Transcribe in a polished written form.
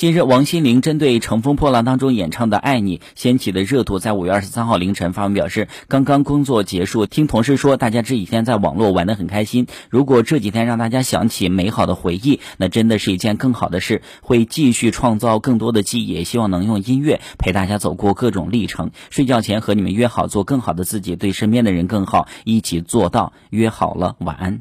近日，王心凌针对《乘风破浪》当中演唱的《爱你》掀起的热度，在5月23号凌晨发文表示，刚刚工作结束，听同事说大家这几天在网络玩得很开心，如果这几天让大家想起美好的回忆，那真的是一件更好的事，会继续创造更多的记忆，也希望能用音乐陪大家走过各种历程。睡觉前和你们约好做更好的自己，对身边的人更好，一起做到，约好了，晚安。